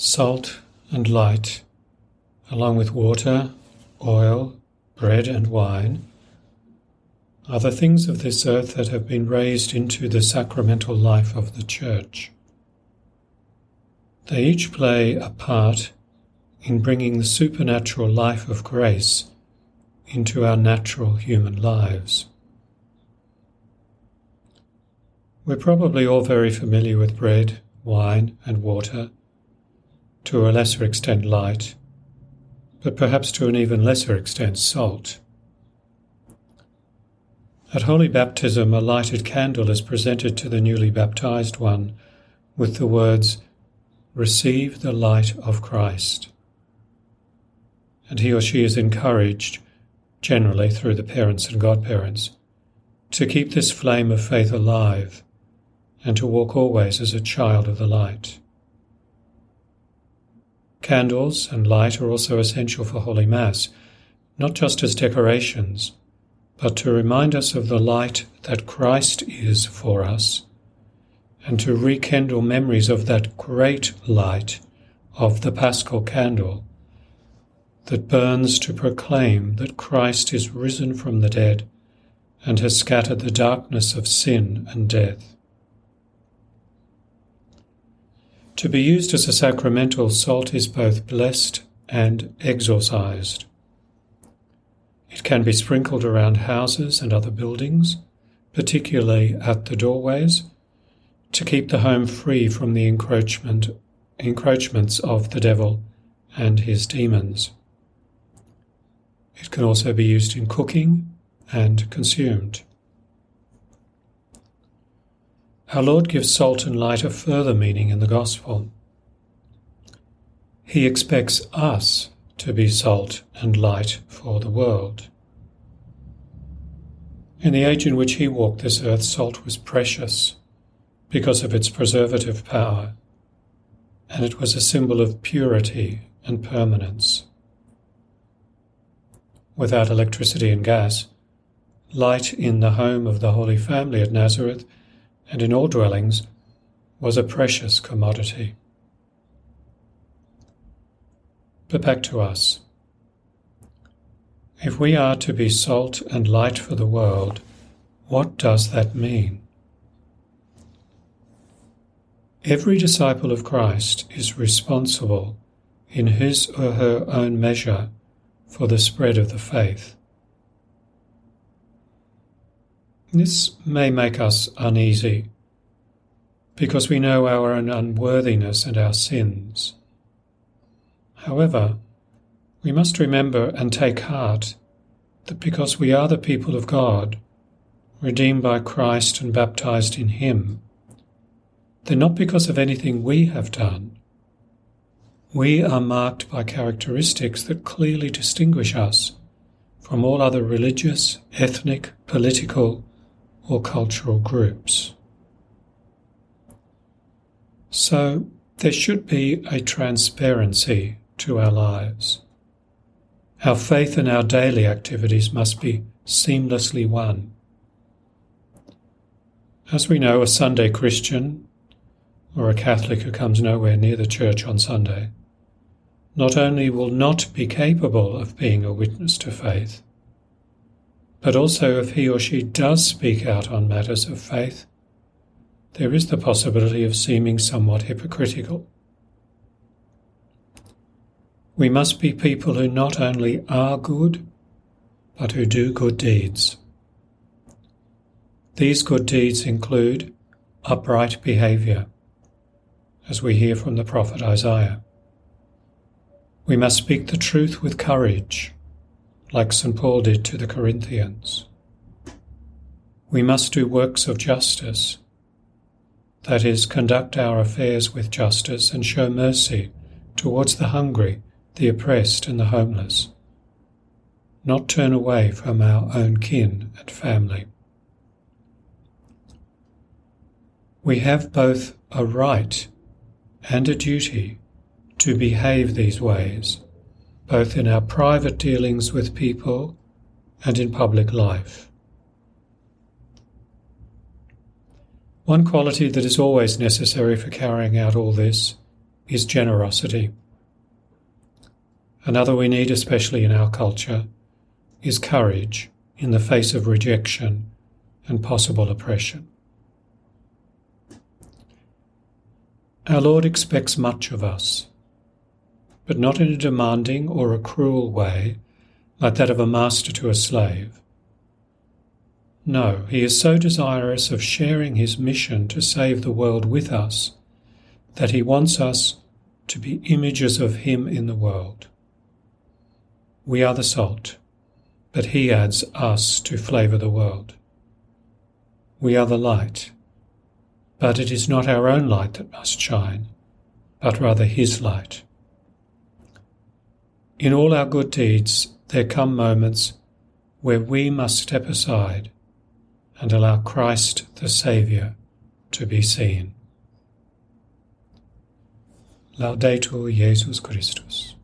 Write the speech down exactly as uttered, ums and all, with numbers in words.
salt and light, along with water, oil, bread and wine, are the things of this earth that have been raised into the sacramental life of the Church. They each play a part in bringing the supernatural life of grace into our natural human lives. We're probably all very familiar with bread, wine and water, to a lesser extent light, but perhaps to an even lesser extent salt. At Holy Baptism, a lighted candle is presented to the newly baptized one with the words, "Receive the light of Christ," and he or she is encouraged, generally through the parents and godparents, to keep this flame of faith alive and to walk always as a child of the light. Candles and light are also essential for Holy Mass, not just as decorations, but to remind us of the light that Christ is for us, and to rekindle memories of that great light of the Paschal candle that burns to proclaim that Christ is risen from the dead and has scattered the darkness of sin and death. To be used as a sacramental, salt is both blessed and exorcised. It can be sprinkled around houses and other buildings, particularly at the doorways, to keep the home free from the encroachment, encroachments of the devil and his demons. It can also be used in cooking and consumed. Our Lord gives salt and light a further meaning in the Gospel. He expects us to be salt and light for the world. In the age in which he walked this earth, salt was precious because of its preservative power, and it was a symbol of purity and permanence. Without electricity and gas, light in the home of the Holy Family at Nazareth and in all dwellings was a precious commodity. But back to us. If we are to be salt and light for the world, what does that mean? Every disciple of Christ is responsible in his or her own measure for the spread of the faith. This may make us uneasy, because we know our own unworthiness and our sins. However, we must remember and take heart that because we are the people of God, redeemed by Christ and baptized in Him, then not because of anything we have done, we are marked by characteristics that clearly distinguish us from all other religious, ethnic, political, or cultural groups. So there should be a transparency to our lives. Our faith and our daily activities must be seamlessly one. As we know, a Sunday Christian, or a Catholic who comes nowhere near the church on Sunday, not only will not be capable of being a witness to faith, but also if he or she does speak out on matters of faith, there is the possibility of seeming somewhat hypocritical. We must be people who not only are good, but who do good deeds. These good deeds include upright behaviour, as we hear from the prophet Isaiah. We must speak the truth with courage, like Saint Paul did to the Corinthians. We must do works of justice, that is, conduct our affairs with justice and show mercy towards the hungry, the oppressed and the homeless, not turn away from our own kin and family. We have both a right and a duty to behave these ways, both in our private dealings with people and in public life. One quality that is always necessary for carrying out all this is generosity. Another we need, especially in our culture, is courage in the face of rejection and possible oppression. Our Lord expects much of us, but not in a demanding or a cruel way like that of a master to a slave. No, he is so desirous of sharing his mission to save the world with us that he wants us to be images of him in the world. We are the salt, but he adds us to flavour the world. We are the light, but it is not our own light that must shine, but rather his light. In all our good deeds, there come moments where we must step aside and allow Christ the Saviour to be seen. Laudetur Jesus Christus.